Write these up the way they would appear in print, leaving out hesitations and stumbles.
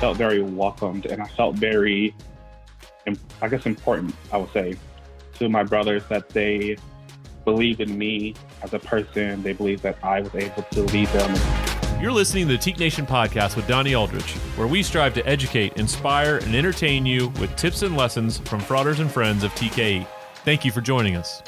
felt very welcomed, and I felt very, I guess, important, I would say, to my brothers, that they believed in me as a person. They believed that I was able to lead them. You're listening to the Teak Nation podcast with Donnie Aldrich, where we strive to educate, inspire, and entertain you with tips and lessons from frauders and friends of TKE. Thank you for joining us.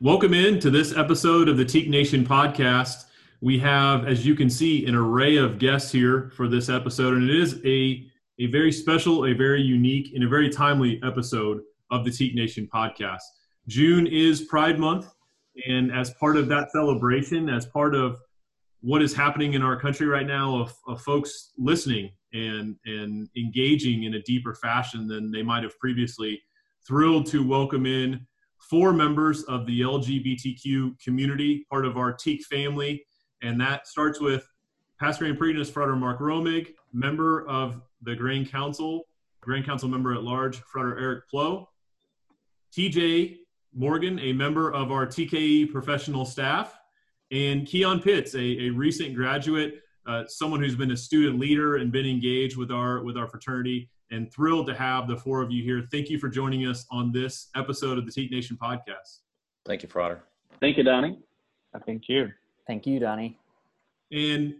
Welcome in to this episode of the Teak Nation podcast. We have, as you can see, an array of guests here for this episode, and it is a very special, a very unique, and a very timely episode of the Teak Nation podcast. June is Pride Month, and as part of that celebration, as part of what is happening in our country right now of folks listening and engaging in a deeper fashion than they might have previously, thrilled to welcome in four members of the LGBTQ community, part of our Teak family, and that starts with past Grand Prix Frater Mark Romig, member of the Grand Council member at large, Frater Eric Ploe, TJ Morgan, a member of our TKE professional staff, and Keon Pitts, a recent graduate, someone who's been a student leader and been engaged with our fraternity, and thrilled to have the four of you here. Thank you for joining us on this episode of the Teak Nation podcast. Thank you, Frater. Thank you, Donnie. Thank you. Thank you, Donnie. And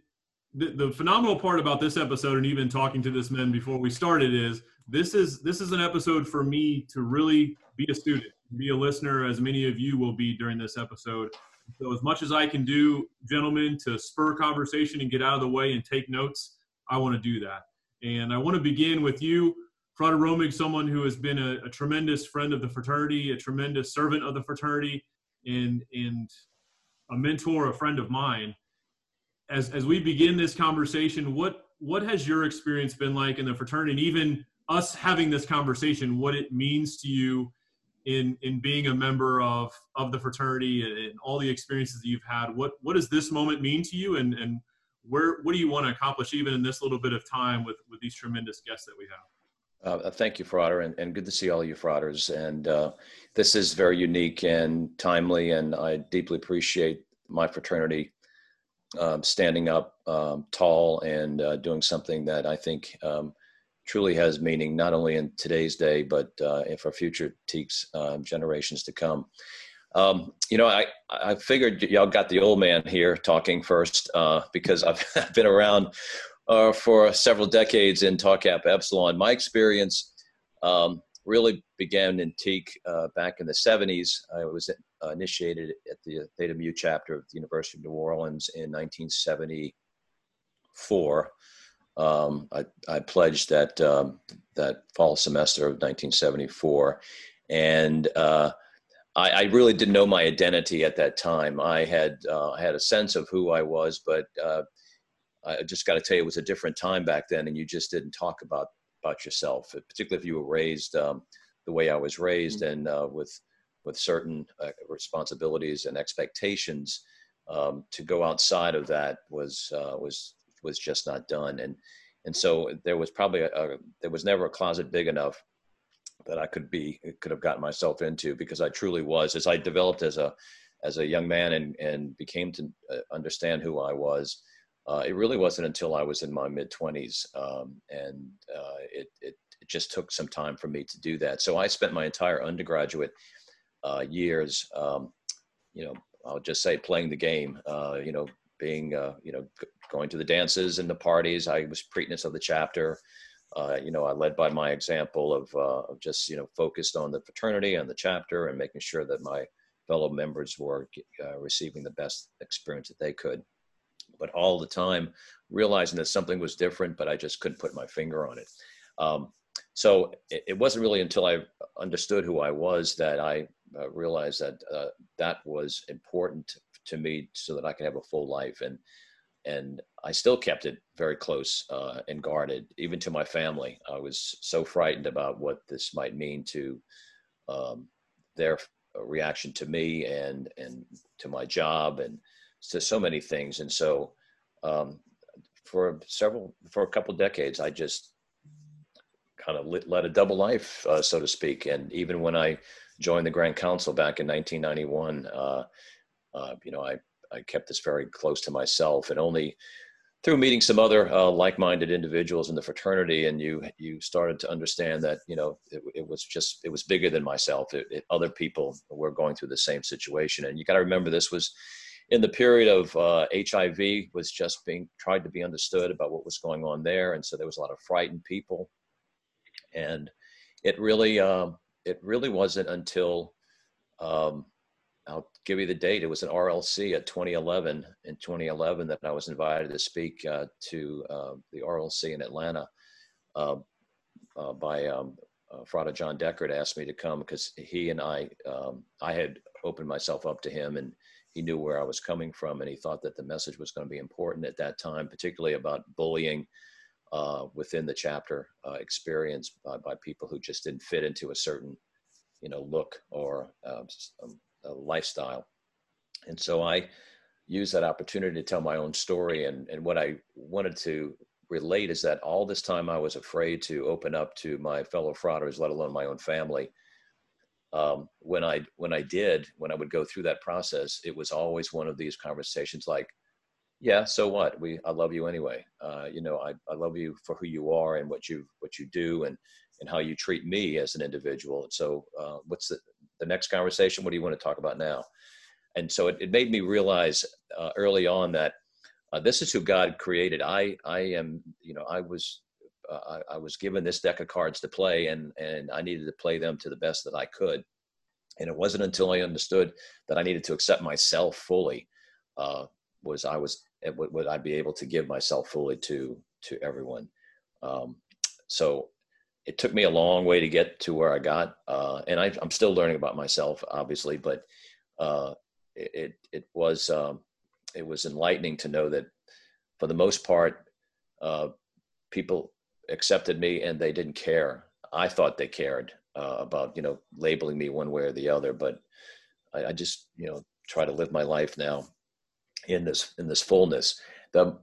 the phenomenal part about this episode, and even talking to this men before we started, is this is an episode for me to really be a student, be a listener, as many of you will be during this episode. So as much as I can do, gentlemen, to spur conversation and get out of the way and take notes, I want to do that. And I want to begin with you, Frater Romig, someone who has been a tremendous friend of the fraternity, a tremendous servant of the fraternity, and a mentor, a friend of mine. As we begin this conversation, what has your experience been like in the fraternity, and even us having this conversation, what it means to you in being a member of the fraternity and all the experiences that you've had? What does this moment mean to you, and what do you want to accomplish even in this little bit of time with these tremendous guests that we have? Thank you, Frater, and good to see all of you, Fraters. And this is very unique and timely, and I deeply appreciate my fraternity standing up tall and doing something that I think truly has meaning, not only in today's day, but for future Teaks generations to come. I figured y'all got the old man here talking first because I've been around for several decades in Tau Kappa Epsilon. My experience really began in Teak back in the 70s. I was initiated at the Theta Mu chapter of the University of New Orleans in 1974. I pledged that fall semester of 1974, and I really didn't know my identity at that time. I had a sense of who I was, but I just got to tell you, it was a different time back then, and you just didn't talk about yourself, particularly if you were raised the way I was raised, and with certain responsibilities and expectations. To go outside of that was just not done, and so there was probably there was never a closet big enough that I could have gotten myself into, because I truly was, as I developed as a young man and became to understand who I was, it really wasn't until I was in my mid-20s, and it just took some time for me to do that. So I spent my entire undergraduate years, I'll just say, playing the game, being, going to the dances and the parties. I was pretenance of the chapter. I led by my example of just, focused on the fraternity and the chapter, and making sure that my fellow members were receiving the best experience that they could. But all the time realizing that something was different, but I just couldn't put my finger on it. So it wasn't really until I understood who I was that I realized that that was important to me, so that I could have a full life. And I still kept it very close and guarded, even to my family. I was so frightened about what this might mean to their reaction to me and to my job and to so many things. And so for a couple of decades, I just kind of led a double life, so to speak. And even when I joined the Grand Council back in 1991, I I kept this very close to myself, and only through meeting some other like-minded individuals in the fraternity, and you started to understand that, you know, it was bigger than myself. Other people were going through the same situation, and you got to remember this was in the period of HIV was just being tried to be understood about what was going on there, and so there was a lot of frightened people, and it really wasn't until I'll give you the date. It was an RLC at 2011. In 2011, that I was invited to speak to the RLC in Atlanta by Frata John Deckard asked me to come because he and I had opened myself up to him, and he knew where I was coming from, and he thought that the message was going to be important at that time, particularly about bullying within the chapter experience by people who just didn't fit into a certain, you know, look or lifestyle. And so I used that opportunity to tell my own story. And what I wanted to relate is that all this time I was afraid to open up to my fellow fraudsters, let alone my own family. When I would go through that process, it was always one of these conversations like, yeah, so what? I love you anyway. You know, I love you for who you are and what you do and how you treat me as an individual. And so what's the next conversation? What do you want to talk about now? And so it made me realize early on that this is who God created. I was given this deck of cards to play, and I needed to play them to the best that I could. And it wasn't until I understood that I needed to accept myself fully would I be able to give myself fully to everyone. So it took me a long way to get to where I got, and I'm still learning about myself, obviously. But it was enlightening to know that, for the most part, people accepted me and they didn't care. I thought they cared about, you know, labeling me one way or the other, but I just, you know, try to live my life now in this fullness. The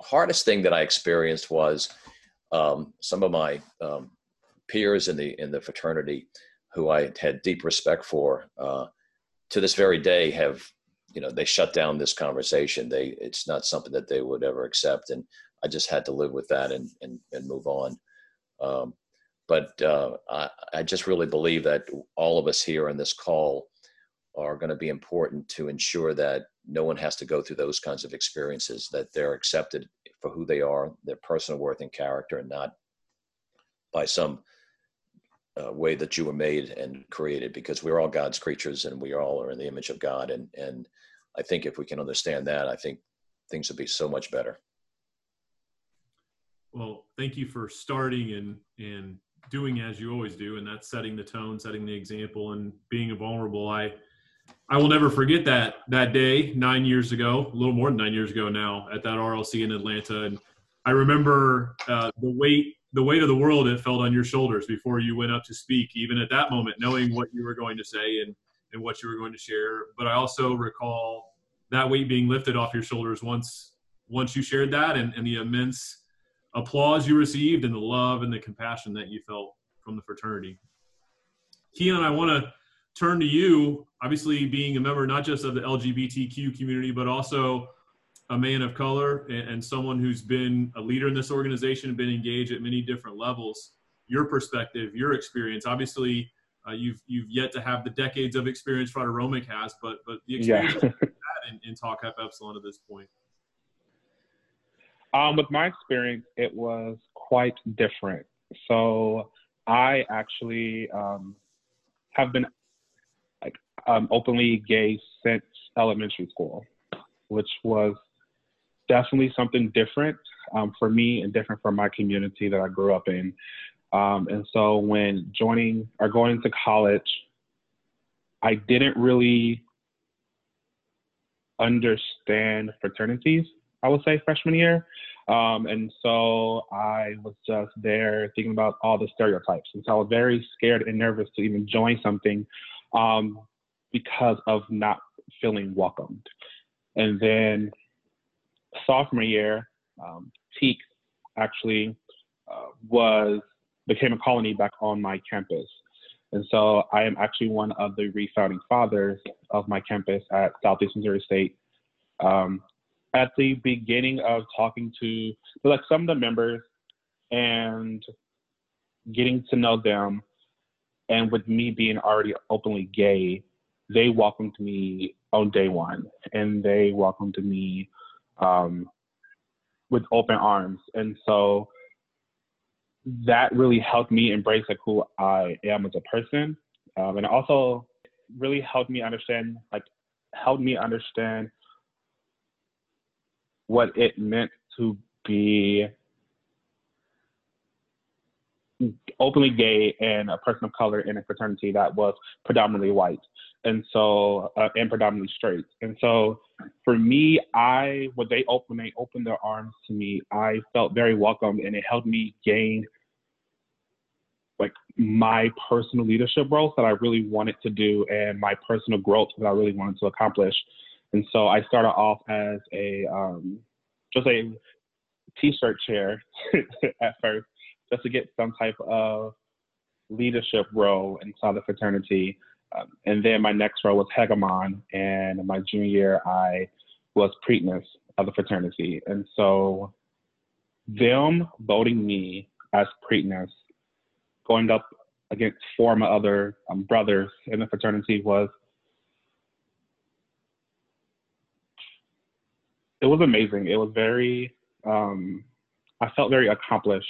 hardest thing that I experienced was some of my peers in the fraternity, who I had deep respect for, to this very day have, you know, they shut down this conversation. It's not something that they would ever accept, and I just had to live with that and move on. I just really believe that all of us here on this call are going to be important to ensure that no one has to go through those kinds of experiences, that they're accepted for who they are, their personal worth and character, and not by some way that you were made and created, because we're all God's creatures and we all are in the image of God. And I think if we can understand that, I think things will be so much better. Well, thank you for starting and doing as you always do, and that's setting the tone, setting the example, and being vulnerable. I will never forget that day 9 years ago, a little more than 9 years ago now, at that RLC in Atlanta. And I remember the weight of the world it felt on your shoulders before you went up to speak, even at that moment, knowing what you were going to say and what you were going to share. But I also recall that weight being lifted off your shoulders once you shared that, and the immense applause you received and the love and the compassion that you felt from the fraternity. Keon, I want to turn to you, obviously being a member not just of the LGBTQ community, but also a man of color and someone who's been a leader in this organization, been engaged at many different levels. Your perspective, your experience, obviously you've yet to have the decades of experience Frata Romig has, but the experience yeah. in Tau Kappa Epsilon at this point. With my experience, it was quite different. So I actually have been openly gay since elementary school, which was definitely something different for me and different for my community that I grew up in. And so when joining or going to college, I didn't really understand fraternities, I would say, freshman year. And so I was just there thinking about all the stereotypes. And so I was very scared and nervous to even join something because of not feeling welcomed. And then sophomore year, Teak actually became a colony back on my campus. And so I am actually one of the re-founding fathers of my campus at Southeast Missouri State. at the beginning of talking to like some of the members and getting to know them, and with me being already openly gay, they welcomed me on day one, and they welcomed me with open arms. And so that really helped me embrace like who I am as a person, and also really helped me understand what it meant to be openly gay and a person of color in a fraternity that was predominantly white, and so and predominantly straight. And so for me, when they opened their arms to me, I felt very welcome, and it helped me gain like my personal leadership roles that I really wanted to do and my personal growth that I really wanted to accomplish. And so I started off as a just a t-shirt chair at first, just to get some type of leadership role inside the fraternity. And then my next role was hegemon, and in my junior year, I was preakness of the fraternity. And so them voting me as preakness, going up against four of my other brothers in the fraternity, it was amazing. It was very, I felt very accomplished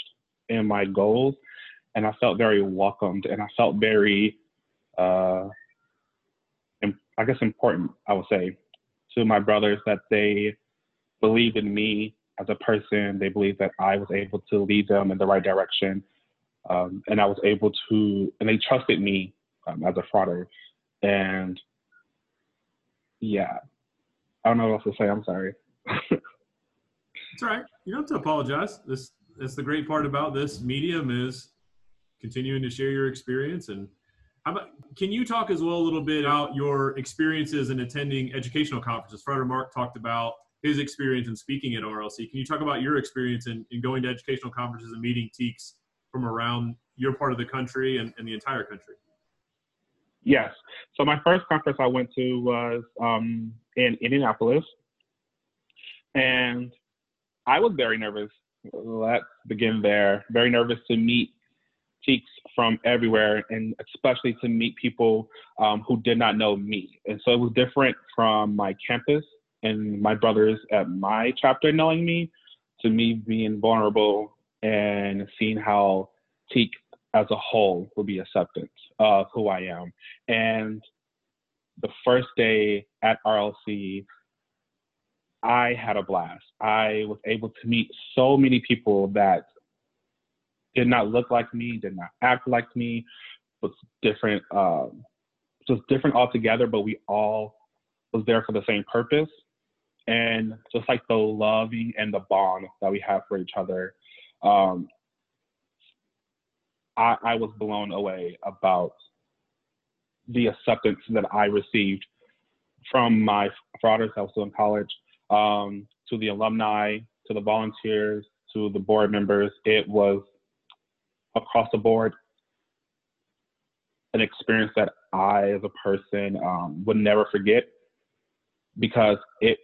in my goals, and I felt very welcomed, and I felt very, I guess important, I would say, to my brothers, that they believed in me as a person. They believed that I was able to lead them in the right direction, and I was able to, and they trusted me as a frauder. And yeah, I don't know what else to say. I'm sorry. It's all right. You don't have to apologize. That's the great part about this medium, is continuing to share your experience. And can you talk as well a little bit about your experiences in attending educational conferences? Freder Mark talked about his experience in speaking at RLC. Can you talk about your experience in going to educational conferences and meeting teaks from around your part of the country and the entire country? Yes. So my first conference I went to was in Indianapolis, and I was very nervous. Let's begin there. Very nervous to meet teaks from everywhere, and especially to meet people who did not know me. And so it was different from my campus and my brothers at my chapter knowing me, to me being vulnerable and seeing how teak as a whole would be acceptance of who I am. And the first day at RLC, I had a blast. I was able to meet so many people that did not look like me, did not act like me, was different, just different altogether, but we all was there for the same purpose. And just like the loving and the bond that we have for each other, I was blown away about the acceptance that I received from my frauders that I was still in college, to the alumni, to the volunteers, to the board members. It was across the board an experience that I, as a person, would never forget, because it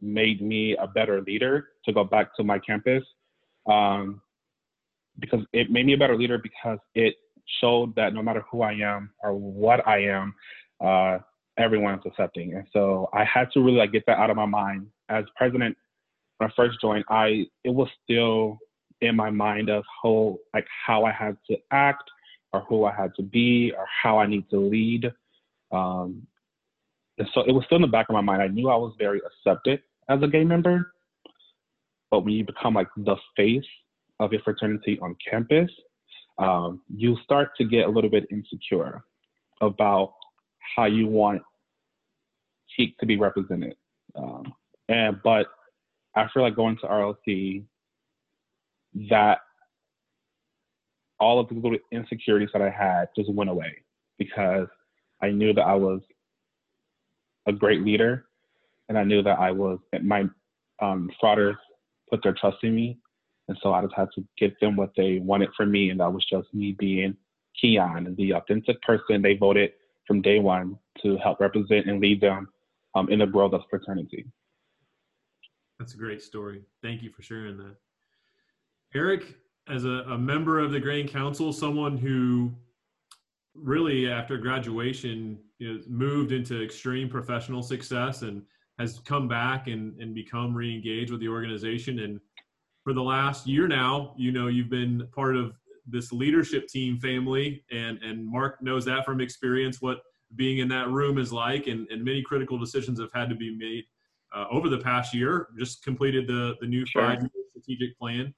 made me a better leader to go back to my campus, because it made me a better leader, because it showed that no matter who I am or what I am, everyone is accepting. And so I had to really get that out of my mind. As president, when I first joined, it was still in my mind of how I had to act, or who I had to be, or how I need to lead. And so it was still in the back of my mind. I knew I was very accepted as a gay member, but when you become the face of your fraternity on campus, you start to get a little bit insecure about how you want teak to be represented. But I feel like going to RLC, that all of the little insecurities that I had just went away, because I knew that I was a great leader, and I knew that my frauders put their trust in me. And so I just had to get them what they wanted from me, and that was just me being Keon, the authentic person they voted from day one to help represent and lead them in the world of fraternity. That's a great story. Thank you for sharing that. Eric, as a member of the Grand Council, someone who really after graduation, you know, moved into extreme professional success and has come back and become re-engaged with the organization. And for the last year now, you know, you've been part of this leadership team family, and Mark knows that from experience what being in that room is like, and many critical decisions have had to be made over the past year. Just completed the new 5-year strategic plan,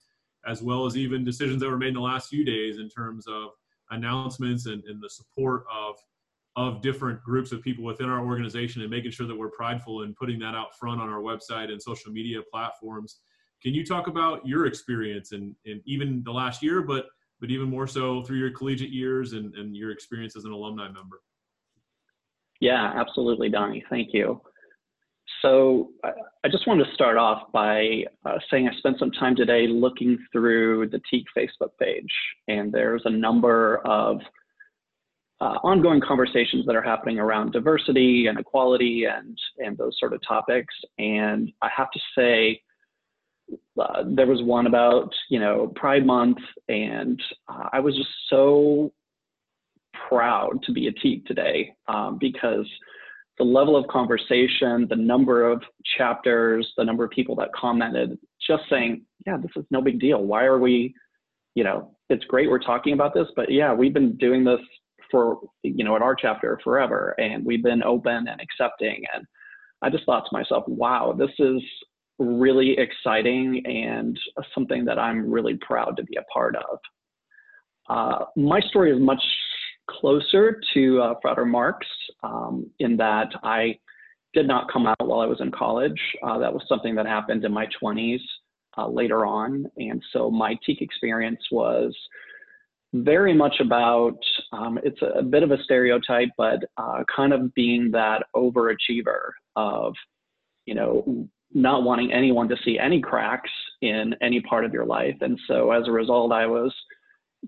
as well as even decisions that were made in the last few days in terms of announcements and the support of different groups of people within our organization, and making sure that we're prideful and putting that out front on our website and social media platforms. Can you talk about your experience and even the last year, but even more so through your collegiate years and your experience as an alumni member? Yeah, absolutely, Donnie. Thank you. So I just wanted to start off by saying I spent some time today looking through the TEAC Facebook page, and there's a number of ongoing conversations that are happening around diversity and equality and those sort of topics. And I have to say, there was one about, you know, Pride Month, and I was just so proud to be a TEAC today because the level of conversation, the number of chapters, the number of people that commented, just saying, yeah, this is no big deal. Why are we, you know, it's great we're talking about this, but yeah, we've been doing this for, you know, at our chapter forever, and we've been open and accepting. And I just thought to myself, wow, this is really exciting and something that I'm really proud to be a part of. My story is much closer to Frater Mark's in that I did not come out while I was in college. That was something that happened in my 20s later on. And so my TEAC experience was very much about, it's a bit of a stereotype, but kind of being that overachiever of, you know, not wanting anyone to see any cracks in any part of your life. And so as a result, I was,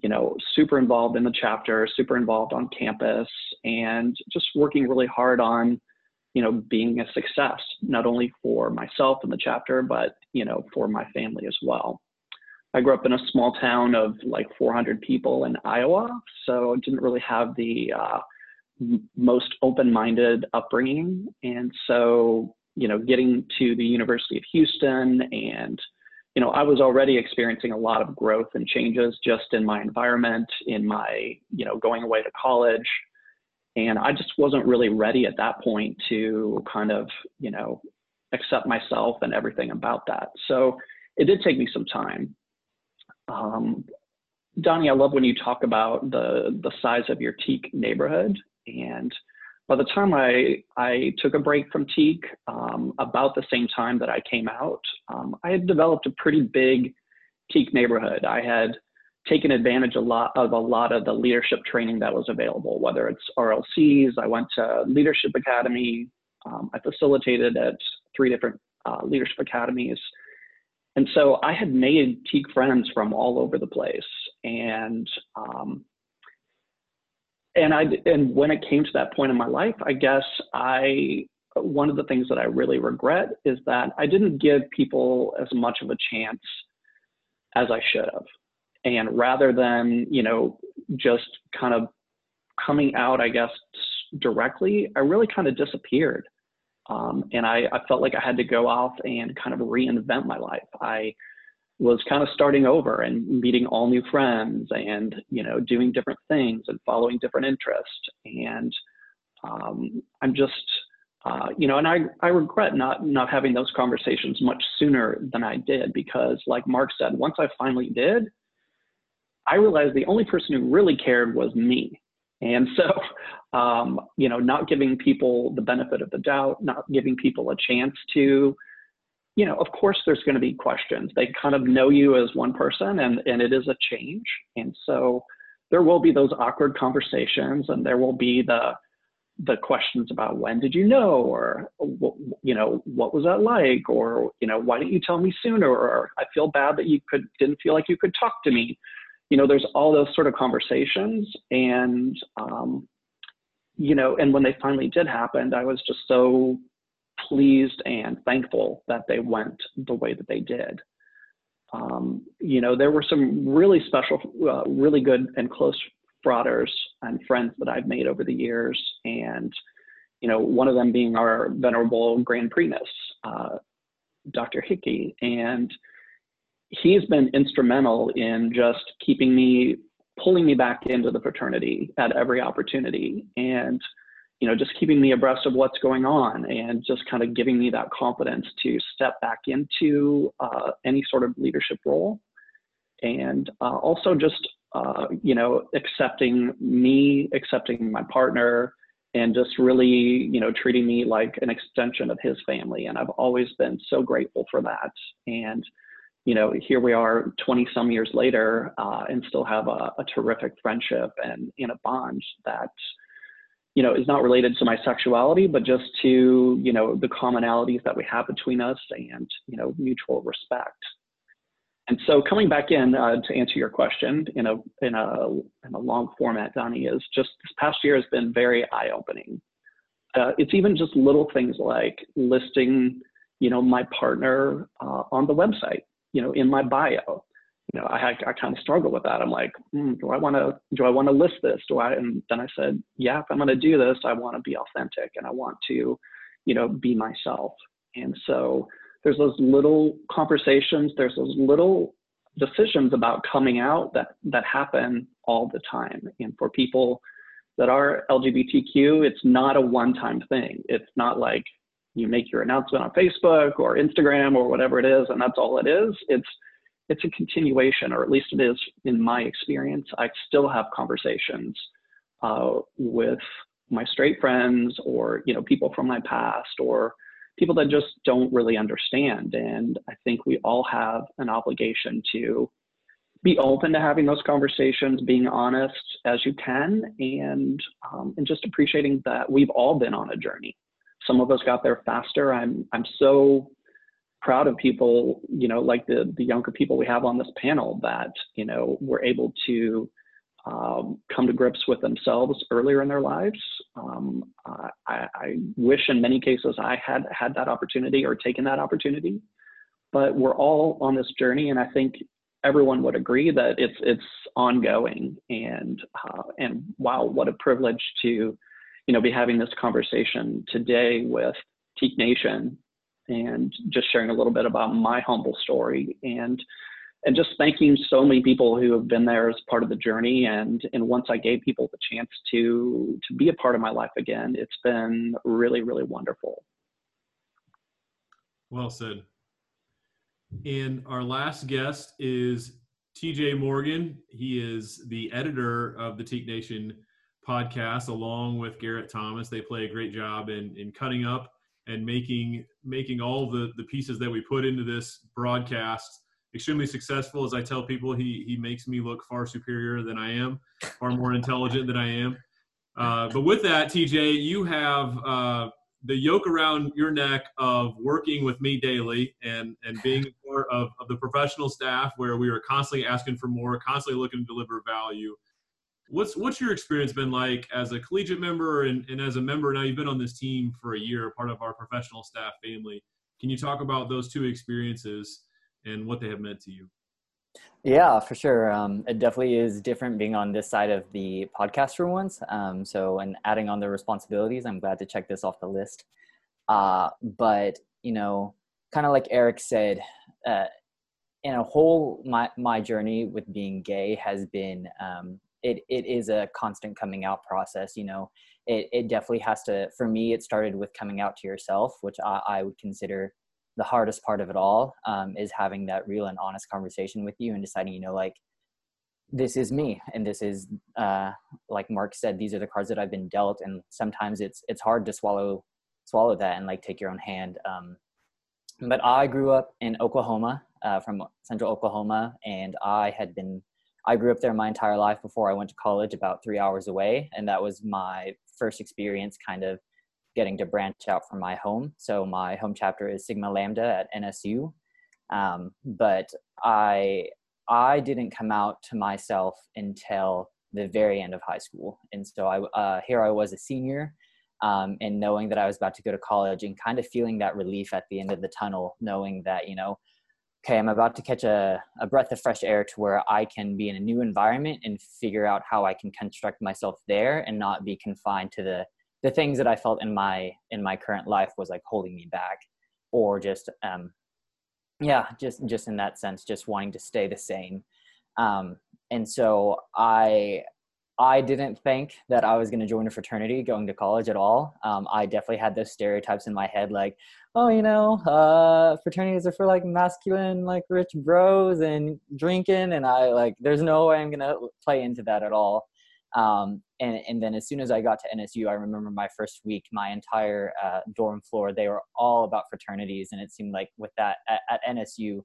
you know, super involved in the chapter, super involved on campus, and just working really hard on, you know, being a success, not only for myself in the chapter, but, you know, for my family as well. I grew up in a small town of like 400 people in Iowa, so didn't really have the most open-minded upbringing. And so, you know, getting to the University of Houston, and, you know, I was already experiencing a lot of growth and changes just in my environment, in my, you know, going away to college. And I just wasn't really ready at that point to kind of, you know, accept myself and everything about that. So it did take me some time. Donnie, I love when you talk about the size of your TEAC neighborhood. And by the time I took a break from TEAC, about the same time that I came out, I had developed a pretty big TEAC neighborhood. I had taken advantage of a lot of the leadership training that was available, whether it's RLCs. I went to Leadership Academy. I facilitated at 3 different leadership academies. And so I had made TEAC friends from all over the place. And when it came to that point in my life, I guess one of the things that I really regret is that I didn't give people as much of a chance as I should have. And rather than, you know, just kind of coming out, I guess, directly, I really kind of disappeared. And I felt like I had to go off and kind of reinvent my life. I was kind of starting over and meeting all new friends and, you know, doing different things and following different interests. And I'm just, you know, and I regret not having those conversations much sooner than I did, because like Mark said, once I finally did, I realized the only person who really cared was me. And so, you know, not giving people the benefit of the doubt, not giving people a chance to, you know, of course there's going to be questions. They kind of know you as one person, and it is a change. And so there will be those awkward conversations, and there will be the questions about when did you know, or, you know, what was that like, or, you know, why didn't you tell me sooner, or I feel bad that you didn't feel like you could talk to me. You know, there's all those sort of conversations. And, you know, and when they finally did happen, I was just so pleased and thankful that they went the way that they did. You know, there were some really special, really good and close brothers and friends that I've made over the years. And, you know, one of them being our venerable Grand Primus, Dr. Hickey. And he's been instrumental in just keeping me, pulling me back into the fraternity at every opportunity. And, you know, just keeping me abreast of what's going on and just kind of giving me that confidence to step back into any sort of leadership role. And also just, you know, accepting me, accepting my partner, and just really, you know, treating me like an extension of his family. And I've always been so grateful for that. And, you know, here we are 20 some years later and still have a terrific friendship and a bond that, you know, is not related to my sexuality, but just to, you know, the commonalities that we have between us and, you know, mutual respect. And so coming back in to answer your question in a long format, Donnie, is just this past year has been very eye-opening. It's even just little things like listing, you know, my partner on the website, you know, in my bio. You know, I kind of struggle with that. I'm like, do I want to list this? And then I said, yeah, if I'm going to do this, I want to be authentic and I want to, you know, be myself. And so there's those little conversations, there's those little decisions about coming out that happen all the time. And for people that are LGBTQ, it's not a one-time thing. It's not like you make your announcement on Facebook or Instagram or whatever it is, and that's all it is. It's a continuation, or at least it is in my experience. I still have conversations with my straight friends or, you know, people from my past or people that just don't really understand. And I think we all have an obligation to be open to having those conversations, being honest as you can, and just appreciating that we've all been on a journey. Some of us got there faster. I'm so proud of people, you know, like the younger people we have on this panel that, you know, were able to come to grips with themselves earlier in their lives. I wish in many cases I had that opportunity or taken that opportunity, but we're all on this journey, and I think everyone would agree that it's ongoing. And wow, what a privilege to, you know, be having this conversation today with Teak Nation, and just sharing a little bit about my humble story and just thanking so many people who have been there as part of the journey. And once I gave people the chance to be a part of my life again, it's been really, really wonderful. Well said. And our last guest is TJ Morgan. He is the editor of the Teak Nation podcast, along with Garrett Thomas. They play a great job in cutting up and making all the pieces that we put into this broadcast extremely successful. As I tell people, he makes me look far superior than I am, far more intelligent than I am. But with that, TJ, you have the yoke around your neck of working with me daily and being part of the professional staff where we are constantly asking for more, constantly looking to deliver value. What's your experience been like as a collegiate member and as a member? Now you've been on this team for a year, part of our professional staff family. Can you talk about those two experiences and what they have meant to you? Yeah, for sure. It definitely is different being on this side of the podcast for once. And adding on the responsibilities, I'm glad to check this off the list. But, you know, kind of like Eric said, in a whole, my journey with being gay has been, it is a constant coming out process. You know, it definitely has to, for me, it started with coming out to yourself, which I would consider the hardest part of it all, is having that real and honest conversation with you and deciding, you know, like, this is me. And this is, like Mark said, these are the cards that I've been dealt. And sometimes it's hard to swallow that and like take your own hand. But I grew up in Oklahoma, from central Oklahoma, and I grew up there my entire life before I went to college, about 3 hours away. And that was my first experience kind of getting to branch out from my home. So my home chapter is Sigma Lambda at NSU. But I didn't come out to myself until the very end of high school. And so here I was a senior and knowing that I was about to go to college and kind of feeling that relief at the end of the tunnel, knowing that, you know, okay, I'm about to catch a breath of fresh air to where I can be in a new environment and figure out how I can construct myself there and not be confined to the things that I felt in my current life was like holding me back, or just, yeah, just in that sense, just wanting to stay the same. And so I didn't think that I was going to join a fraternity going to college at all. I definitely had those stereotypes in my head, like, oh, you know, fraternities are for like masculine, like rich bros and drinking. And I like, there's no way I'm going to play into that at all. And then as soon as I got to NSU, I remember my first week, my entire dorm floor, they were all about fraternities. And it seemed like with that at NSU,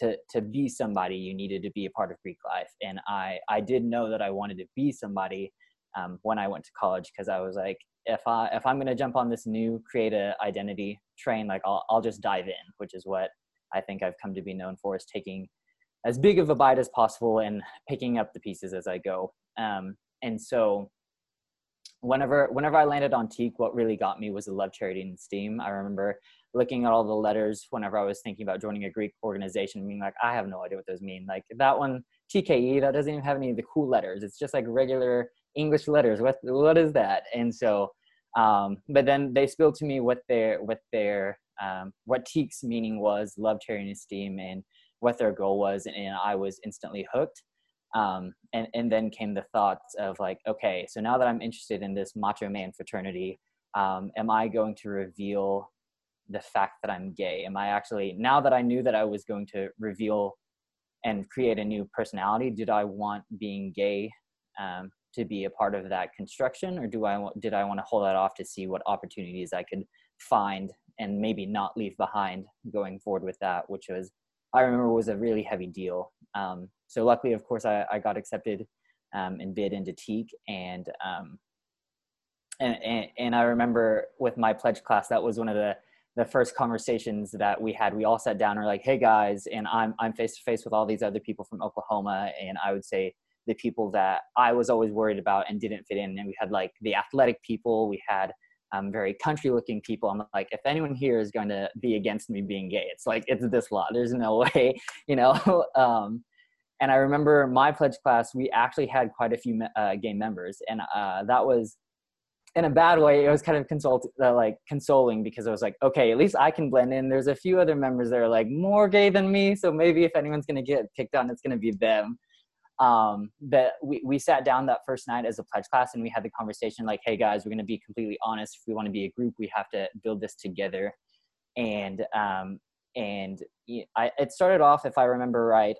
to be somebody, you needed to be a part of Greek life. And I did know that I wanted to be somebody when I went to college, because I was like, if I'm going to jump on this new create a identity train, like I'll just dive in, which is what I think I've come to be known for, is taking as big of a bite as possible and picking up the pieces as I go. And so whenever I landed on Teak, what really got me was the love, charity, and STEAM. I remember looking at all the letters whenever I was thinking about joining a Greek organization, being like, I have no idea what those mean. Like that one, TKE, that doesn't even have any of the cool letters. It's just like regular English letters. What is that? And so, but then they spilled to me what Teak's meaning was, love, charity, and STEAM, and what their goal was. And I was instantly hooked. And then came the thoughts of like, okay, so now that I'm interested in this macho man fraternity, am I going to reveal the fact that I'm gay? Am I actually, now that I knew that I was going to reveal and create a new personality, did I want being gay to be a part of that construction? Or did I want to hold that off to see what opportunities I could find and maybe not leave behind going forward with that, which was, I remember, was a really heavy deal. So luckily, of course, I got accepted and bid into Teak, and I remember with my pledge class, that was one of the first conversations that we had. We all sat down and were like, hey guys, and I'm face to face with all these other people from Oklahoma, and I would say the people that I was always worried about and didn't fit in. And we had like the athletic people, we had very country looking people. I'm like, if anyone here is going to be against me being gay, it's like, it's this lot, there's no way, you know? And I remember my pledge class, we actually had quite a few gay members. And that was, in a bad way, it was kind of consoling, because I was like, okay, at least I can blend in. There's a few other members that are like more gay than me. So maybe if anyone's going to get picked on, it's going to be them. But we sat down that first night as a pledge class, and we had the conversation like, hey guys, we're going to be completely honest. If we want to be a group, we have to build this together. And it started off, if I remember right,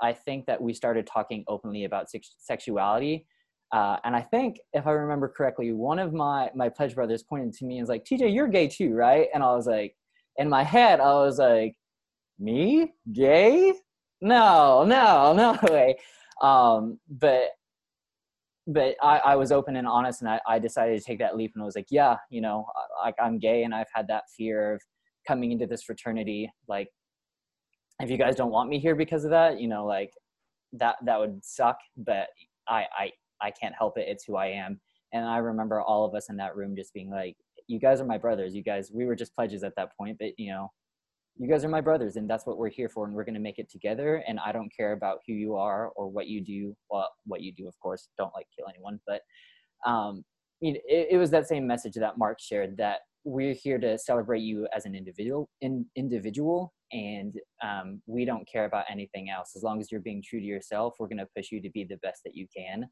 I think that we started talking openly about sexuality. And I think, if I remember correctly, one of my pledge brothers pointed to me and was like, TJ, you're gay too, right? And I was like, in my head, I was like, me? Gay? No way. But I was open and honest, and I decided to take that leap, and I was like, yeah, you know, like I'm gay, and I've had that fear of coming into this fraternity. Like, if you guys don't want me here because of that, you know, like that would suck, but I can't help it. It's who I am. And I remember all of us in that room just being like, you guys are my brothers. You guys, we were just pledges at that point, but you know, you guys are my brothers, and that's what we're here for, and we're going to make it together. And I don't care about who you are or what you do. Well, what you do, of course, don't like kill anyone, but it was that same message that Mark shared, that we're here to celebrate you as an individual, and we don't care about anything else. As long as you're being true to yourself, we're going to push you to be the best that you can.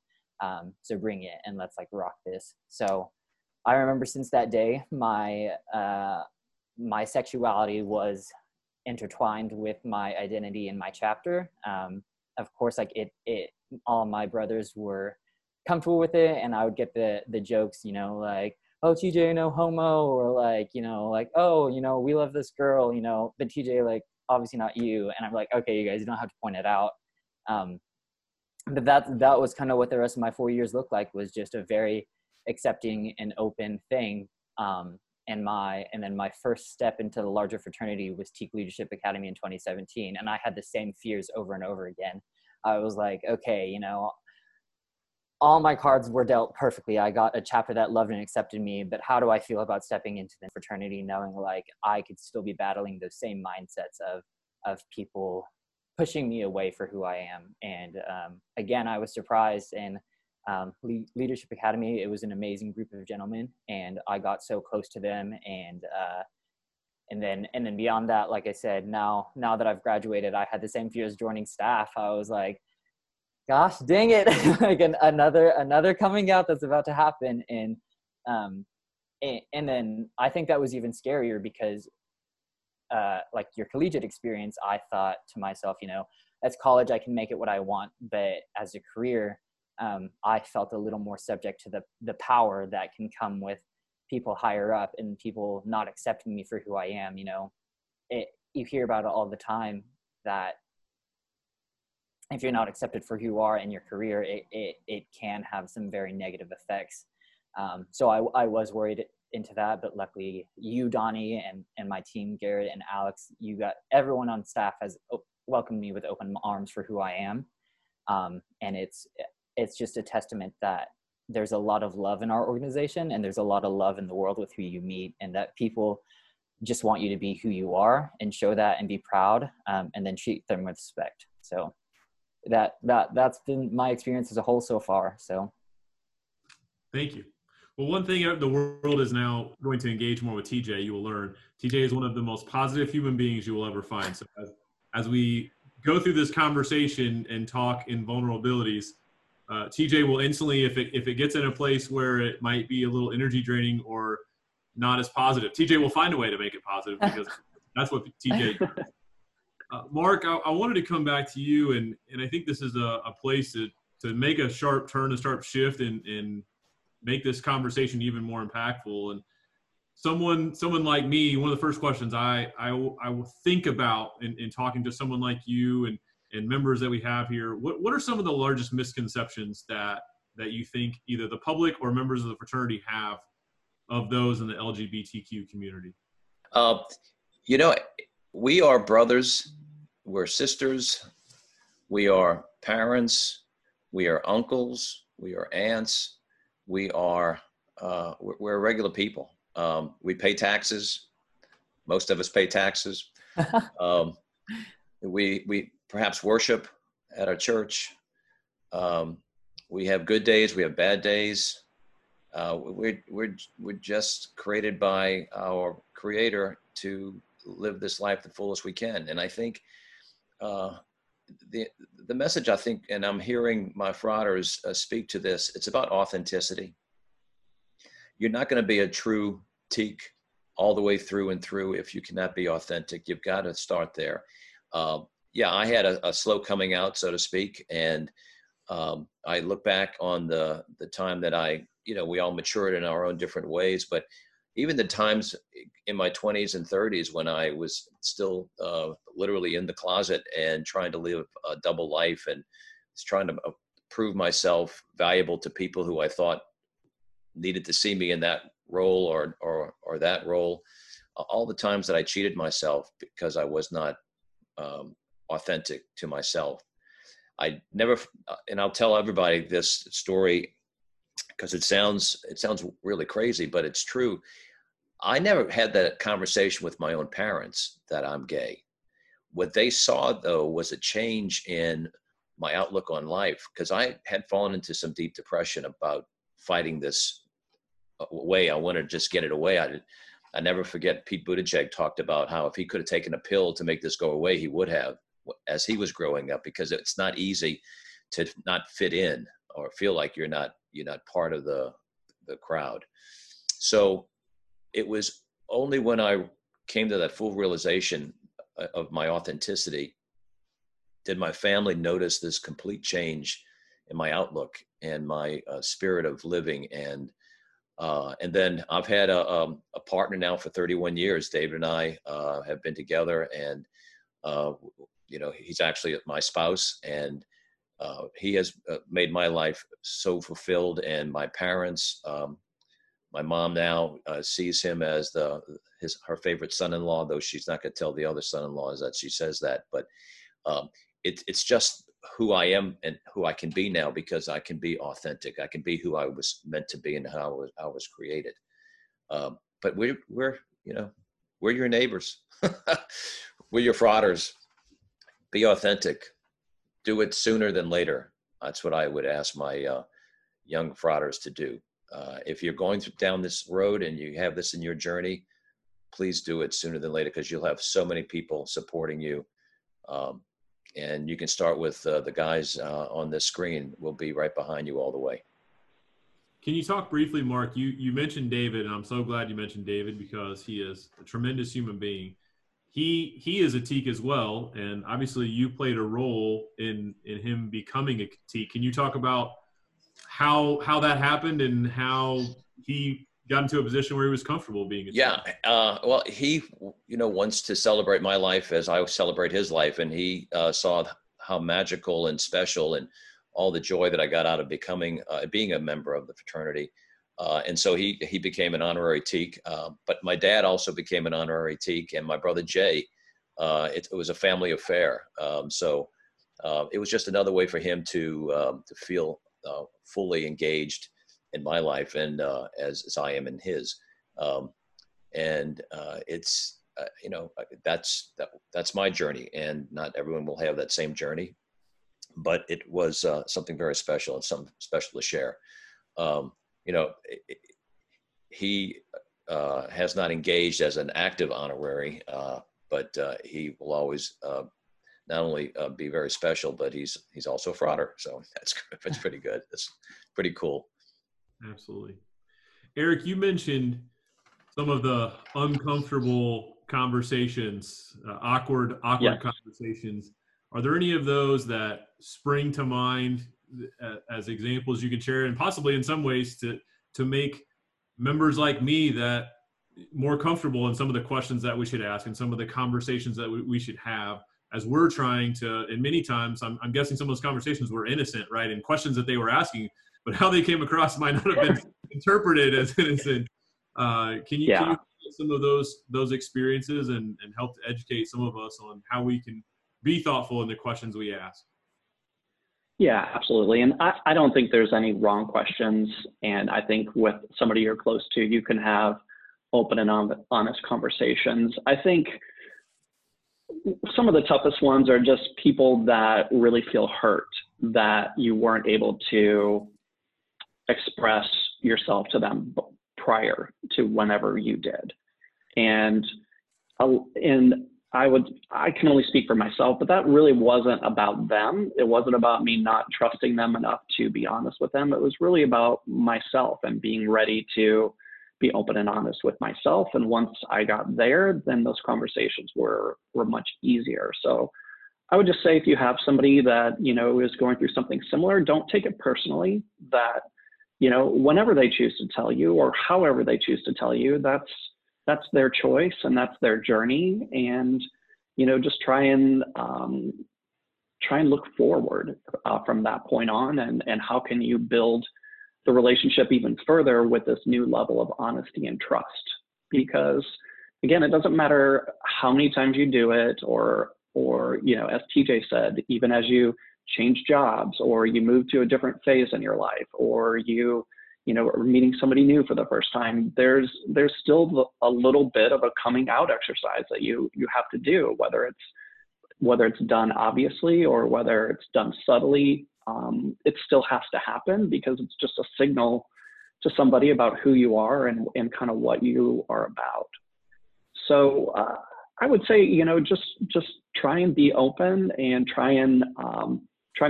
So bring it, and let's like rock this. So I remember since that day, my sexuality was intertwined with my identity in my chapter. Of course, like it all my brothers were comfortable with it, and I would get the jokes, you know, like, oh, TJ, no homo, or like, you know, like, oh, you know, we love this girl, you know, but TJ, like, obviously not you. And I'm like, okay, you guys, you don't have to point it out. But that was kind of what the rest of my 4 years looked like, was just a very accepting and open thing. And then my first step into the larger fraternity was Teak Leadership Academy in 2017. And I had the same fears over and over again. I was like, okay, you know, all my cards were dealt perfectly. I got a chapter that loved and accepted me, but how do I feel about stepping into the fraternity knowing like I could still be battling those same mindsets of people pushing me away for who I am? And again, I was surprised. And Leadership Academy, it was an amazing group of gentlemen, and I got so close to them. And then beyond that, like I said, now that I've graduated, I had the same fear as joining staff. I was like, gosh, dang it. Like another coming out that's about to happen. And then I think that was even scarier because like your collegiate experience, I thought to myself, you know, as college, I can make it what I want. But as a career, I felt a little more subject to the power that can come with people higher up and people not accepting me for who I am. You know, you hear about it all the time that if you're not accepted for who you are in your career, it can have some very negative effects. So I was worried into that, but luckily you, Donnie, and my team, Garrett and Alex, you got everyone on staff has welcomed me with open arms for who I am. And it's just a testament that there's a lot of love in our organization, and there's a lot of love in the world with who you meet, and that people just want you to be who you are and show that and be proud, and then treat them with respect. So that's been my experience as a whole so far. So thank you. Well, one thing the world is now going to engage more with TJ, you will learn. TJ is one of the most positive human beings you will ever find. So as we go through this conversation and talk in vulnerabilities, TJ will instantly, if it gets in a place where it might be a little energy draining or not as positive, TJ will find a way to make it positive, because that's what TJ does. Mark, I wanted to come back to you, and I think this is a place to make a sharp turn, a sharp shift, and make this conversation even more impactful. And someone like me, one of the first questions I will think about in talking to someone like you and members that we have here, what are some of the largest misconceptions that you think either the public or members of the fraternity have of those in the LGBTQ community? You know, we are brothers, we're sisters, we are parents, we are uncles, we are aunts, we are, we're regular people. We pay taxes. Most of us pay taxes. We perhaps worship at our church. We have good days, we have bad days. We're just created by our Creator to live this life the fullest we can. And I think the message, I think, and I'm hearing my frauders speak to this, it's about authenticity. You're not going to be a true teak all the way through and through if you cannot be authentic. You've got to start there. Yeah, I had a slow coming out, so to speak. And I look back on the time that we all matured in our own different ways, but even the times in my 20s and 30s when I was still literally in the closet and trying to live a double life and trying to prove myself valuable to people who I thought needed to see me in that role or that role, all the times that I cheated myself because I was not authentic to myself. I never, and I'll tell everybody this story because it sounds really crazy, but it's true. I never had that conversation with my own parents that I'm gay. What they saw, though, was a change in my outlook on life, because I had fallen into some deep depression about fighting this away. I wanted to just get it away. I never forget Pete Buttigieg talked about how if he could have taken a pill to make this go away, he would have, as he was growing up, because it's not easy to not fit in or feel like you're not part of the crowd. So it was only when I came to that full realization of my authenticity did my family notice this complete change in my outlook and my spirit of living. And then I've had a partner now for 31 years. David and I have been together, and he's actually my spouse, and he has made my life so fulfilled. And my parents, my mom now sees him as her favorite son-in-law, though she's not going to tell the other son-in-laws that she says that. But it's just who I am and who I can be now, because I can be authentic. I can be who I was meant to be and how I was created. But we're your neighbors. We're your frauders. Be authentic. Do it sooner than later. That's what I would ask my young frauders to do. If you're going down this road and you have this in your journey, please do it sooner than later, because you'll have so many people supporting you. And you can start with the guys on this screen. We'll be right behind you all the way. Can you talk briefly, Mark? You mentioned David, and I'm so glad you mentioned David, because he is a tremendous human being. He is a teak as well, and obviously you played a role in him becoming a teak. Can you talk about how that happened and how he got into a position where he was comfortable being a teak? Yeah, well, he wants to celebrate my life as I celebrate his life, and he saw how magical and special and all the joy that I got out of being a member of the fraternity. And so he became an honorary teak, but my dad also became an honorary teak, and my brother Jay, it was a family affair. So it was just another way for him to feel fully engaged in my life, and as I am in his. It's, that's my journey, and not everyone will have that same journey, but it was something very special and something special to share. He has not engaged as an active honorary, but he will always not only be very special, but he's also a frauder. So that's pretty good. That's pretty cool. Absolutely. Eric, you mentioned some of the uncomfortable conversations, awkward conversations. Are there any of those that spring to mind as examples you can share, and possibly in some ways to make members like me that more comfortable in some of the questions that we should ask and some of the conversations that we should have as we're trying to, and many times I'm guessing some of those conversations were innocent, right? And questions that they were asking, but how they came across might not have been interpreted as innocent. Can you get some of those experiences and help to educate some of us on how we can be thoughtful in the questions we ask? Yeah, absolutely. And I don't think there's any wrong questions. And I think with somebody you're close to, you can have open and honest conversations. I think some of the toughest ones are just people that really feel hurt that you weren't able to express yourself to them prior to whenever you did. And I can only speak for myself, but that really wasn't about them. It wasn't about me not trusting them enough to be honest with them. It was really about myself and being ready to be open and honest with myself. And once I got there, then those conversations were much easier. So I would just say, if you have somebody that, is going through something similar, don't take it personally that, whenever they choose to tell you or however they choose to tell you, that's their choice and that's their journey. And, just try and look forward from that point on, and how can you build the relationship even further with this new level of honesty and trust? Because again, it doesn't matter how many times you do it or, as TJ said, even as you change jobs or you move to a different phase in your life, or or meeting somebody new for the first time, there's still a little bit of a coming out exercise that you have to do, whether it's done obviously or whether it's done subtly. It still has to happen, because it's just a signal to somebody about who you are and kind of what you are about. So I would say, just try and be open and try and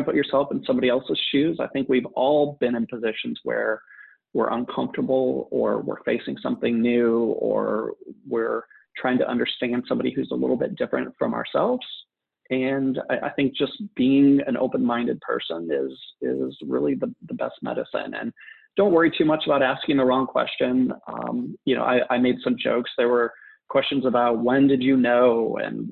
put yourself in somebody else's shoes. I think we've all been in positions where we're uncomfortable, or we're facing something new, or we're trying to understand somebody who's a little bit different from ourselves. And I think just being an open-minded person is really the best medicine. And don't worry too much about asking the wrong question. I made some jokes. There were questions about, when did you know? And,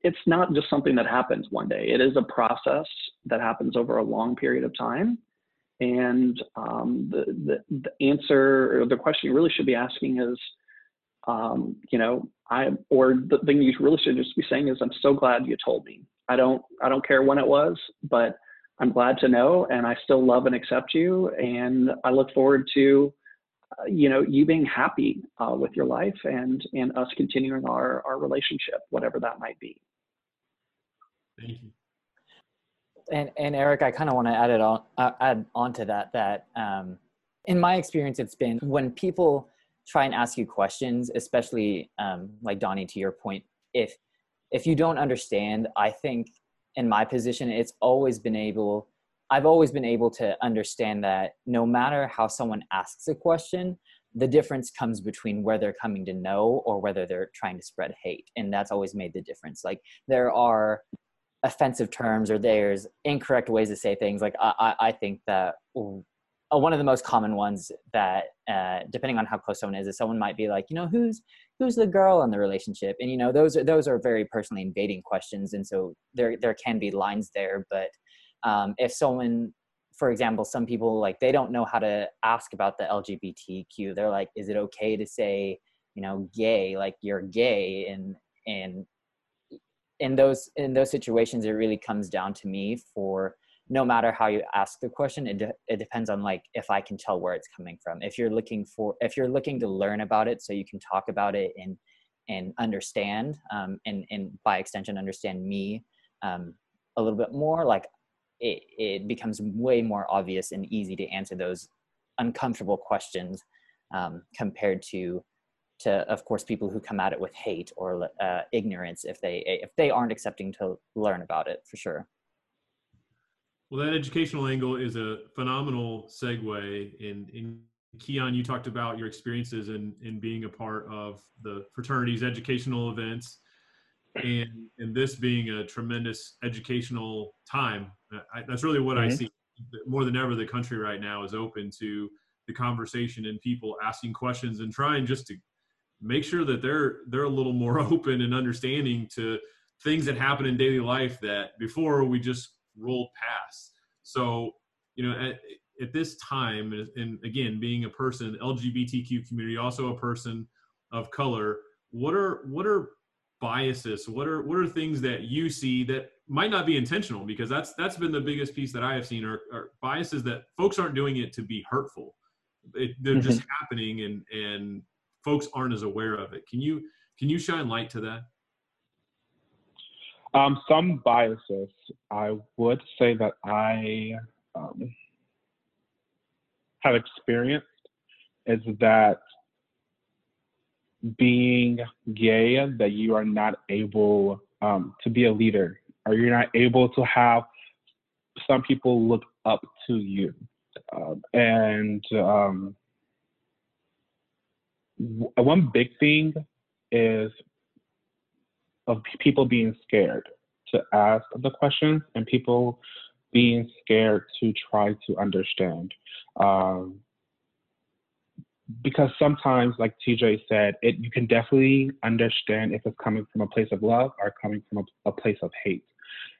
it's not just something that happens one day. It is a process that happens over a long period of time. And the answer, or the question you really should be asking is, the thing you really should just be saying is, I'm so glad you told me. I don't care when it was, but I'm glad to know, and I still love and accept you, and I look forward to you being happy with your life, and us continuing our relationship, whatever that might be. Thank you. And Eric, I kind of want to add on to that, in my experience, it's been when people try and ask you questions, especially like Donnie, to your point, if you don't understand, I think in my position, I've always been able to understand that no matter how someone asks a question, the difference comes between where they're coming to know or whether they're trying to spread hate. And that's always made the difference. Like, there are offensive terms or there's incorrect ways to say things. Like, I think that one of the most common ones that, depending on how close someone is someone might be like, who's the girl in the relationship? And, those are very personally invading questions. And so there can be lines there, but if someone, for example, some people, like, they don't know how to ask about the LGBTQ. They're like, is it okay to say, gay, like you're gay? And in those situations, it really comes down to me for, no matter how you ask the question, it depends on, like, if I can tell where it's coming from. If you're looking to learn about it so you can talk about it and understand, and by extension, understand me a little bit more, like, it becomes way more obvious and easy to answer those uncomfortable questions compared to, of course, people who come at it with hate or ignorance if they aren't accepting to learn about it, for sure. Well, that educational angle is a phenomenal segue. And Keon, you talked about your experiences in being a part of the fraternity's educational events, and this being a tremendous educational time. That's really what I see. More than ever, the country right now is open to the conversation and people asking questions and trying just to make sure that they're a little more open and understanding to things that happen in daily life that before we just rolled past. So, at this time, and again, being a person, LGBTQ community, also a person of color, what are biases? What are things that you see that might not be intentional? Because that's been the biggest piece that I have seen are biases that folks aren't doing it to be hurtful. They're just happening, and folks aren't as aware of it. Can you shine light to that? Some biases. I would say that I have experienced is that being gay, that you are not able to be a leader, or you're not able to have some people look up to you. One big thing is of people being scared to ask the questions and people being scared to try to understand. Because sometimes, like TJ said, you can definitely understand if it's coming from a place of love or coming from a place of hate.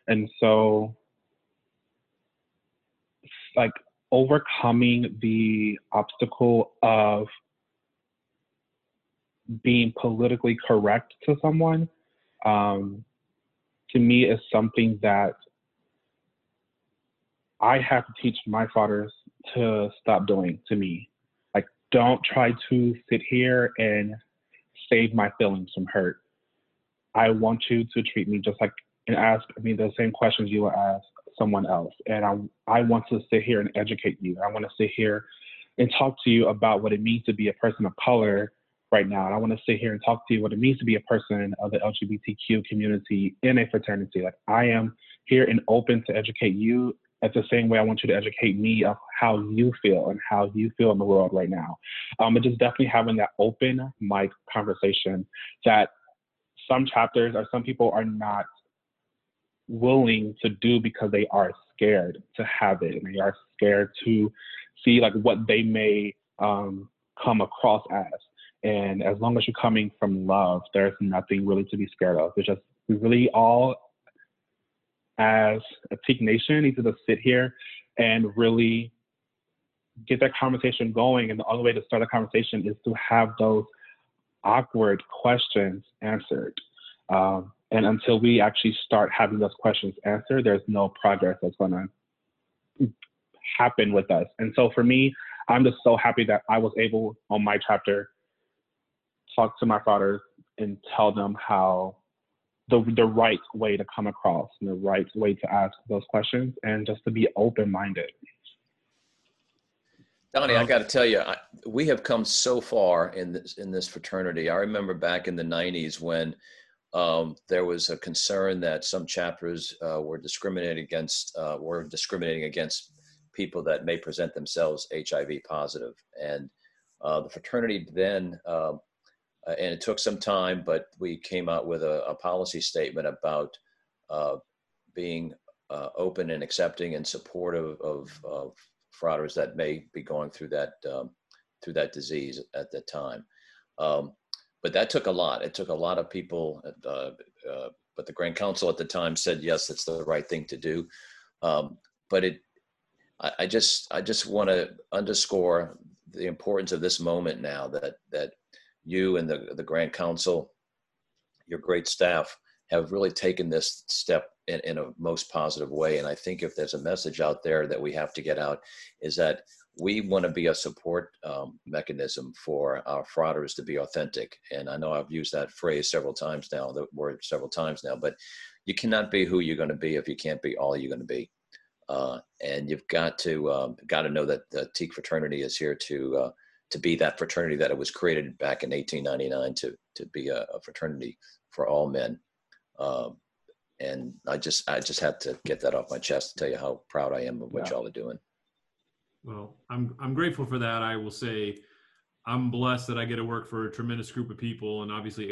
And so, like, overcoming the obstacle of being politically correct to someone, to me, is something that I have to teach my fathers to stop doing to me. Like, don't try to sit here and save my feelings from hurt. I want you to treat me just like, and ask me the same questions you will ask someone else. And I want to sit here and educate you. I want to sit here and talk to you about what it means to be a person of color right now. And I want to sit here and talk to you what it means to be a person of the LGBTQ community in a fraternity. Like, I am here and open to educate you at the same way I want you to educate me of how you feel and how you feel in the world right now. But just definitely having that open mic conversation that some chapters or some people are not willing to do because they are scared to have it. And they are scared to see, like, what they may come across as. And as long as you're coming from love, there's nothing really to be scared of. It's just, we really all, as a Teak Nation, need to just sit here and really get that conversation going. And the only way to start a conversation is to have those awkward questions answered. And until we actually start having those questions answered, there's no progress that's gonna happen with us. And so for me, I'm just so happy that I was able on my chapter, talk to my fathers and tell them how the right way to come across and the right way to ask those questions and just to be open-minded. Donnie, I got to tell you, we have come so far in this fraternity. I remember back in the 90s when there was a concern that some chapters were discriminating against people that may present themselves HIV positive. And the fraternity then, and it took some time, but we came out with a policy statement about being open and accepting and supportive of fraudsters that may be going through that disease at that time. But that took a lot. It took a lot of people, but the Grand Council at the time said, yes, it's the right thing to do. But I just want to underscore the importance of this moment now that you and the Grand Council, your great staff, have really taken this step in a most positive way. And I think if there's a message out there that we have to get out is that we want to be a support mechanism for our fraudsters to be authentic. And I know I've used that phrase several times now, the word several times now, but you cannot be who you're going to be if you can't be all you're going to be. And you've got to know that the TEEQ fraternity is here to be that fraternity that it was created back in 1899 to be a fraternity for all men. And I just had to get that off my chest to tell you how proud I am of what y'all are doing. Well, I'm grateful for that. I will say I'm blessed that I get to work for a tremendous group of people. And obviously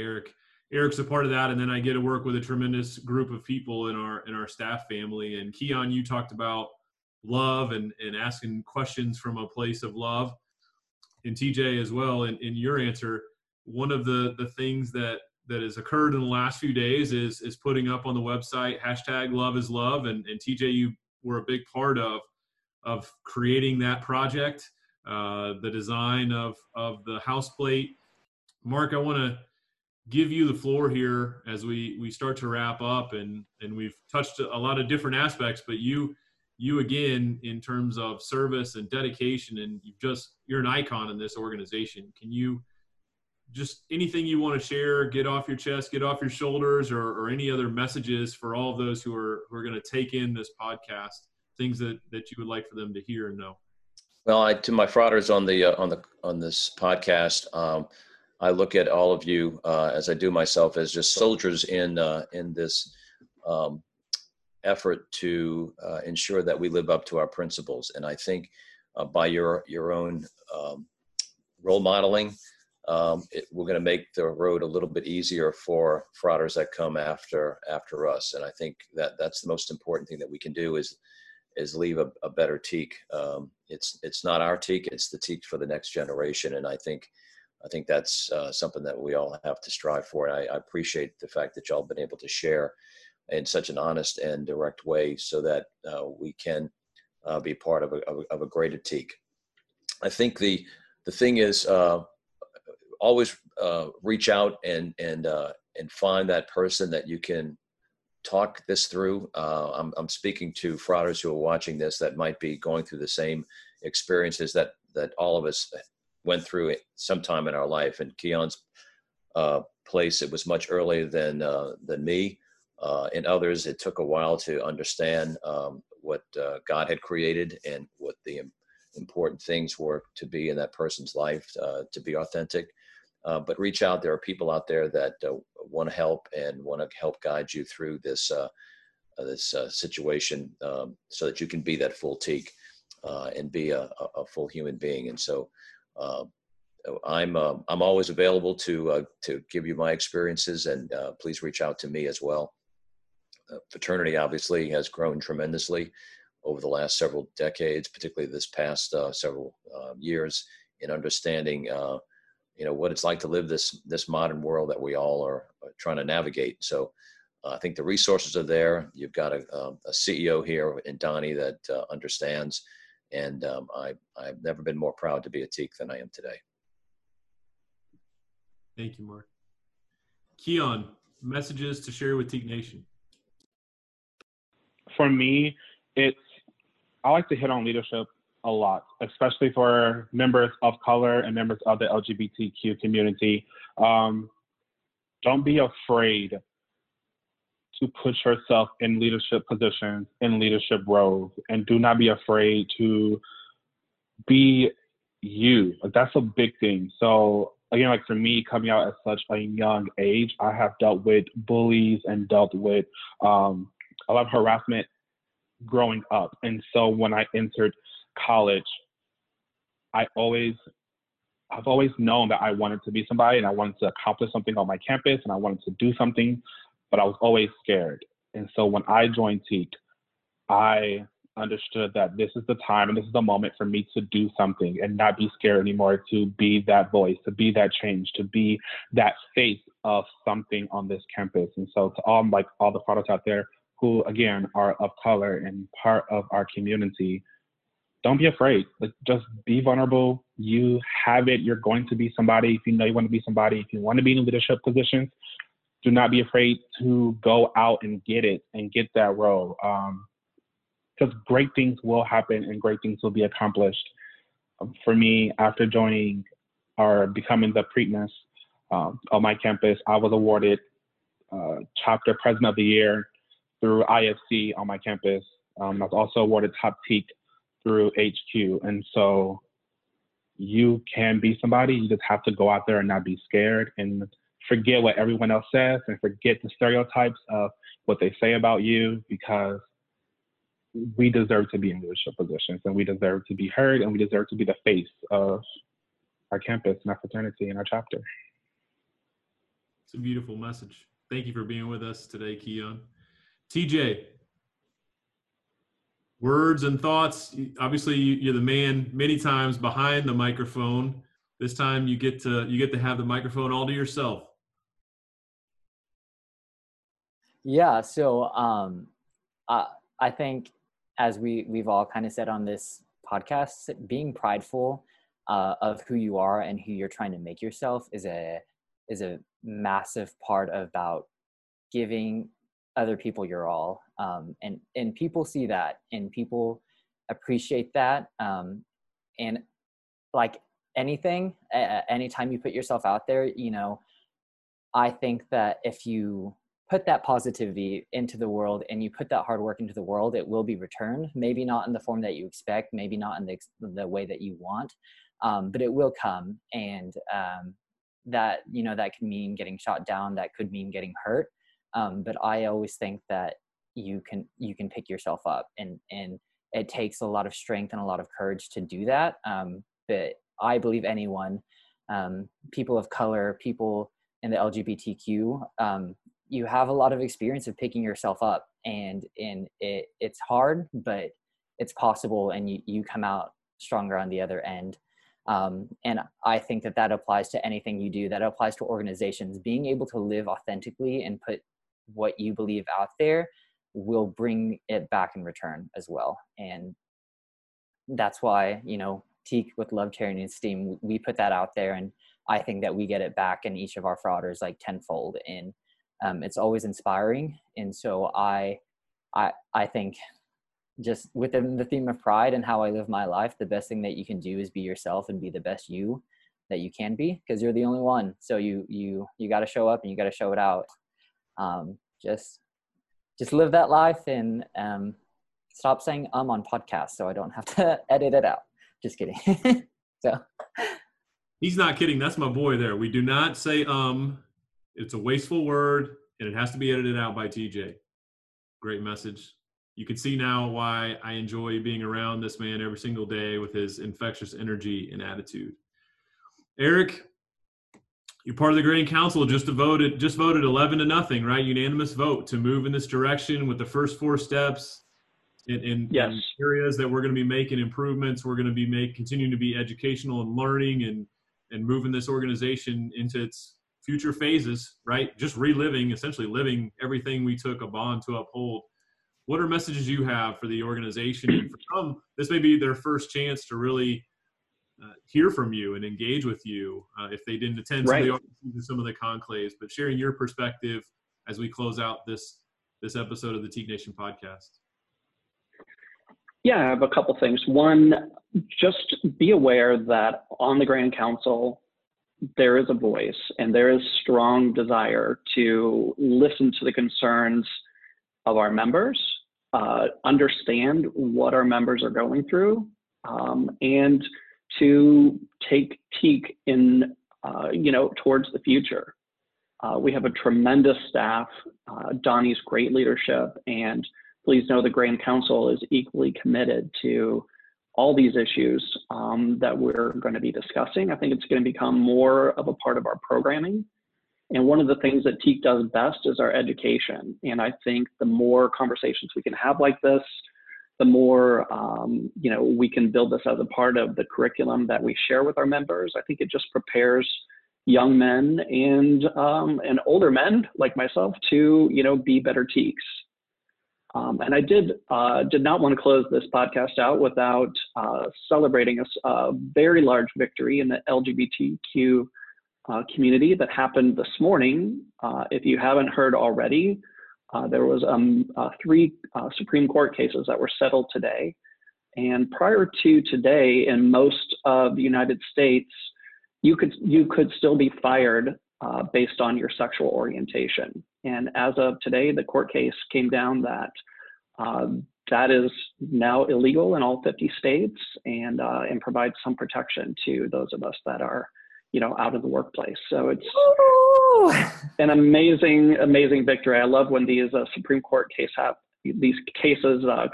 Eric's a part of that. And then I get to work with a tremendous group of people in our staff family. And Keon, you talked about love and asking questions from a place of love, and TJ as well. And in your answer, one of the things that has occurred in the last few days is putting up on the website #LoveIsLove. And TJ, you were a big part of creating that project, the design of the houseplate. Mark, I want to give you the floor here as we start to wrap up, and we've touched a lot of different aspects, but you again, in terms of service and dedication, and you're an icon in this organization. Can you just anything you want to share, get off your chest, get off your shoulders, or any other messages for all of those who are going to take in this podcast, things that you would like for them to hear and know? Well, to my fraudsters on this podcast, I look at all of you as I do myself as just soldiers in this effort to ensure that we live up to our principles. And I think by your own role modeling, we're going to make the road a little bit easier for fraudsters that come after us. And I think that's the most important thing that we can do is leave a better TEEQ. It's not our TEEQ, it's the TEEQ for the next generation. And I think that's something that we all have to strive for. And I appreciate the fact that y'all have been able to share in such an honest and direct way so that we can be part of a greater TEEQ. I think the thing is always reach out and find that person that you can talk this through. I'm speaking to fraudsters who are watching this that might be going through the same experiences that all of us went through it sometime in our life. In Keon's place, it was much earlier than me. In others, it took a while to understand what God had created and what the important things were to be in that person's life, to be authentic. But reach out. There are people out there that want to help and want to help guide you through this situation so that you can be that full TEEQ and be a full human being. And so I'm always available to give you my experiences, and please reach out to me as well. Fraternity obviously has grown tremendously over the last several decades, particularly this past several years, in understanding what it's like to live this modern world that we all are trying to navigate. So I think the resources are there. You've got a CEO here in Donnie that understands. And I've never been more proud to be a TEEQ than I am today. Thank you, Mark. Keon, messages to share with Teak Nation? For me, I like to hit on leadership a lot, especially for members of color and members of the LGBTQ community. Don't be afraid to put yourself in leadership positions, in leadership roles, and do not be afraid to be you. That's a big thing. So again, like for me, coming out at such a young age, I have dealt with bullies and dealt with a lot of harassment growing up. And so when I entered college, I've always known that I wanted to be somebody and I wanted to accomplish something on my campus and I wanted to do something, but I was always scared. And so when I joined Teak, I understood that this is the time and this is the moment for me to do something and not be scared anymore, to be that voice, to be that change, to be that face of something on this campus. And so to all the products out there who, again, are of color and part of our community, don't be afraid. Like, just be vulnerable. You have it. You're going to be somebody. If you know you want to be somebody, if you want to be in leadership positions, do not be afraid to go out and get it and get that role. Because great things will happen and great things will be accomplished. For me, after joining or becoming the Preakness on my campus, I was awarded Chapter President of the Year through IFC on my campus. I was also awarded Top Teak through HQ. And so you can be somebody. You just have to go out there and not be scared and forget what everyone else says and forget the stereotypes of what they say about you, because we deserve to be in leadership positions and we deserve to be heard and we deserve to be the face of our campus and our fraternity and our chapter. It's a beautiful message. Thank you for being with us today, Keon. TJ, words and thoughts. Obviously, you're the man many times behind the microphone. This time you get to have the microphone all to yourself. Yeah, so I think, as we've all kind of said on this podcast, being prideful of who you are and who you're trying to make yourself is a massive part about giving other people your all. And people see that and people appreciate that. And like anything, anytime you put yourself out there, you know, I think that if you put that positivity into the world and you put that hard work into the world, it will be returned. Maybe not in the form that you expect, maybe not in the way that you want, but it will come. And that, you know, that can mean getting shot down, that could mean getting hurt. But I always think that you can pick yourself up, and it takes a lot of strength and a lot of courage to do that. But I believe anyone, people of color, people in the LGBTQ, you have a lot of experience of picking yourself up, and it's hard, but it's possible, and you come out stronger on the other end. And I think that applies to anything you do. That applies to organizations. Being able to live authentically and put what you believe out there will bring it back in return as well. And that's why, you know, Teak with Love, Charity, and Esteem, we put that out there, and I think that we get it back in each of our frauders like tenfold. And it's always inspiring. And so I think, just within the theme of pride and how I live my life, the best thing that you can do is be yourself and be the best you that you can be, because you're the only one. So you got to show up and you got to show it out. Just live that life, and stop saying on podcasts so I don't have to edit it out. Just kidding. So he's not kidding. That's my boy there. We do not say It's a wasteful word, and it has to be edited out by TJ. Great message. You can see now why I enjoy being around this man every single day with his infectious energy and attitude. Eric, you're part of the Grand Council, just voted 11-0, right? Unanimous vote to move in this direction with the first 4 steps in areas that we're going to be making improvements. We're going to be continuing to be educational and learning and moving this organization into its future phases, right? Just essentially living everything we took a bond to uphold. What are messages you have for the organization? And for some, this may be their first chance to really hear from you and engage with you if they didn't attend some of the conclaves, but sharing your perspective as we close out this episode of the Teague Nation podcast? Yeah, I have a couple things. One, just be aware that on the Grand Council, there is a voice and there is strong desire to listen to the concerns of our members, understand what our members are going through, and to take Teague in, towards the future. We have a tremendous staff, Donnie's great leadership, and please know the Grand Council is equally committed to all these issues that we're going to be discussing. I think it's going to become more of a part of our programming. And one of the things that Teague does best is our education. And I think the more conversations we can have like this, the more we can build this as a part of the curriculum that we share with our members. I think it just prepares young men and older men like myself to be better Teagues. And I did not want to close this podcast out without celebrating a very large victory in the LGBTQ community that happened this morning. If you haven't heard already, there was three Supreme Court cases that were settled today. And prior to today, in most of the United States, you could still be fired based on your sexual orientation. And as of today, the court case came down that that is now illegal in all 50 states and provides some protection to those of us that are, out of the workplace. So it's an amazing, amazing victory. I love when these Supreme Court cases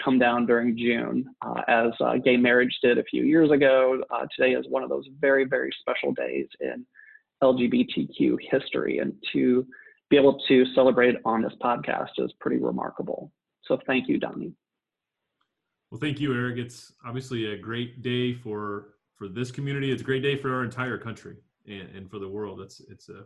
come down during June, as gay marriage did a few years ago. Today is one of those very, very special days in LGBTQ history, and to be able to celebrate on this podcast is pretty remarkable. So thank you, Donnie. Well, thank you, Eric. It's obviously a great day for this community. It's a great day for our entire country and for the world. It's a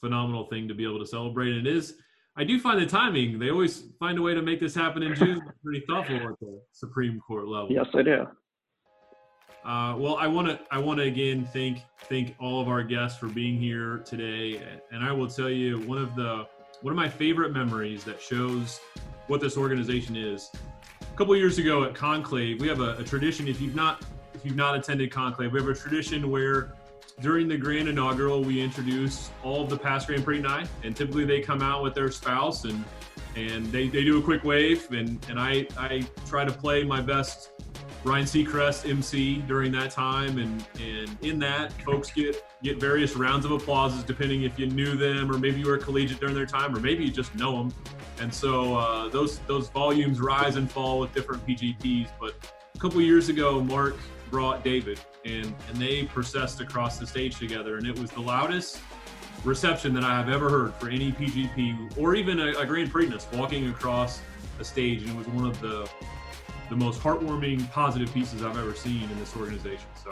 phenomenal thing to be able to celebrate. And it is, I do find the timing. They always find a way to make this happen in June. Pretty thoughtful at the Supreme Court level. Yes, they do. Well, I want to again thank all of our guests for being here today, and I will tell you one of my favorite memories that shows what this organization is. A couple years ago at Conclave, we have a tradition. If you've not attended Conclave, we have a tradition where during the grand inaugural we introduce all of the past Grand Prix 9, and typically they come out with their spouse and they do a quick wave, and I try to play my best Ryan Seacrest MC during that time, and in that, folks get various rounds of applauses depending if you knew them, or maybe you were a collegiate during their time, or maybe you just know them. And so those volumes rise and fall with different PGPs. But a couple years ago, Mark brought David, and they processed across the stage together, and it was the loudest reception that I have ever heard for any PGP or even a Grand Prix-ness walking across a stage, and it was one of the most heartwarming, positive pieces I've ever seen in this organization. So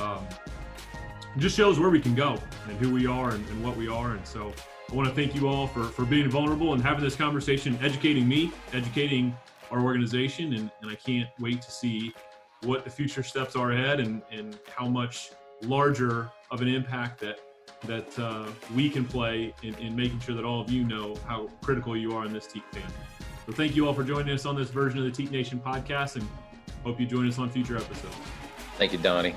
it just shows where we can go and who we are and what we are. And so I want to thank you all for being vulnerable and having this conversation, educating me, educating our organization. And I can't wait to see what the future steps are ahead and how much larger of an impact that we can play in making sure that all of you know how critical you are in this Teague family. So thank you all for joining us on this version of the Teague Nation podcast, and hope you join us on future episodes. Thank you, Donnie.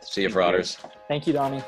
See you, frauders. Thank you, Donnie.